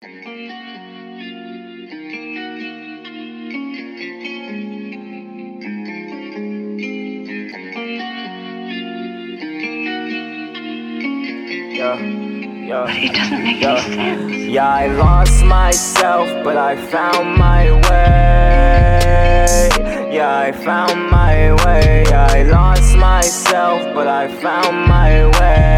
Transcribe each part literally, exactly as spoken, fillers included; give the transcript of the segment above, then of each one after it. Yeah, yeah. But it doesn't make yeah. any sense. Yeah, I lost myself, but I found my way. Yeah, I found my way. Yeah, I lost myself, but I found my way.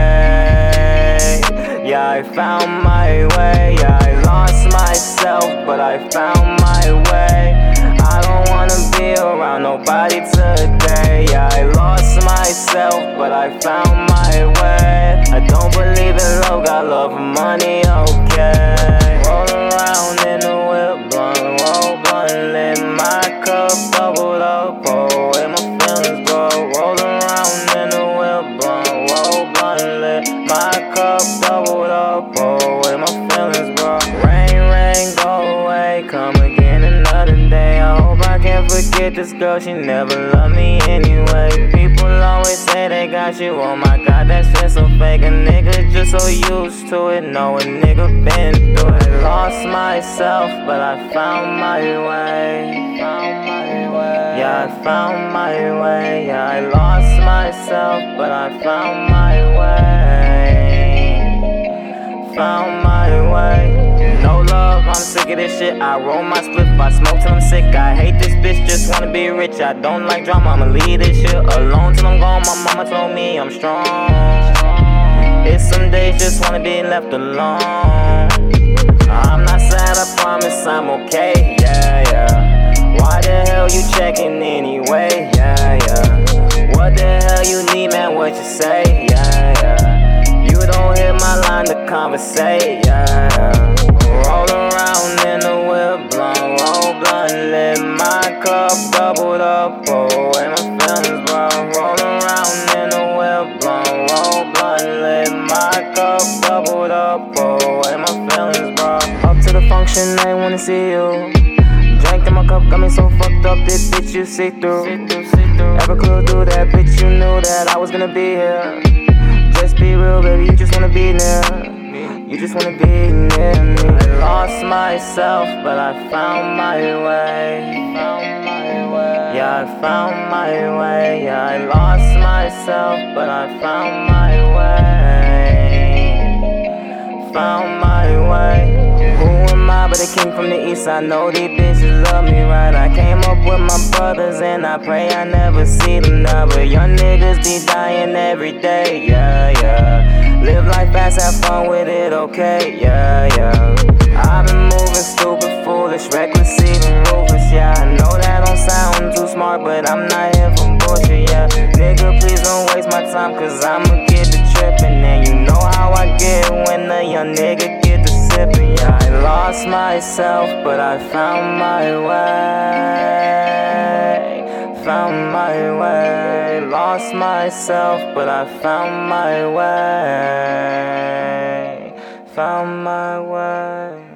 Yeah, I found my way. Yeah, I lost myself, but I found my way. I don't wanna be around nobody today. Yeah, I lost myself, but I found my way. I don't believe in love, got love for money, okay. Roll around in the whip, blunt, roll blunt, let my cup bubble up, oh, and my feelings grow. Roll around in the whip, blunt, roll blunt, let my cup bubble up, oh, and my feelings grow. Rain, rain, go away, come again another day. I hope I can forget this girl, she never loved me anyway. People always say they got you, oh my god, that shit's so fake. A nigga just so used to it, know a nigga been through it. Lost myself, but I found my way. Yeah, I found my way. Yeah, I lost myself, but I found my way. Found my way. No love, I'm sick of this shit. I roll my spliff, I smoke till I'm sick. I hate this bitch, just wanna be rich. I don't like drama, I'ma leave this shit alone till I'm gone. My mama told me I'm strong. It's some days just wanna be left alone. I'm not sad, I promise I'm okay, yeah, yeah. Why the hell you checking anyway, yeah, yeah. What the hell you need, man, what you say, yeah, yeah. You don't hit my line to conversate, yeah, yeah. Roll around in the whip, blunt, roll blunt, let my cup bubble up, oh, and my feelings run. Roll around in the whip, blunt, roll blunt, let my cup bubble up, oh, and my feelings run. Up to the function, I wanna see you. Drink in my cup, got me so fucked up, this bitch you see through. Everclear through that bitch, you knew that I was gonna be here. Just be real, baby, you just wanna be near. You just wanna be near me. I lost myself, but I found my way. Yeah, I found my way. Yeah, I lost myself, but I found my way. Found my way. Who am I but a king from the east? I know these bitches love me right. I came up with my brothers and I pray I never see them now. But young niggas be dying every day, yeah, yeah. Live life fast, have fun with it, okay, yeah, yeah. I've been moving stupid, foolish, reckless, even ruthless, yeah. I know that don't sound too smart, but I'm not here for bullshit, yeah. Nigga, please don't waste my time, cause I'ma get to trippin'. And you know how I get when a young nigga get to sippin', yeah. I lost myself, but I found my way. Found my way. Lost myself, but I found my way. Found my way.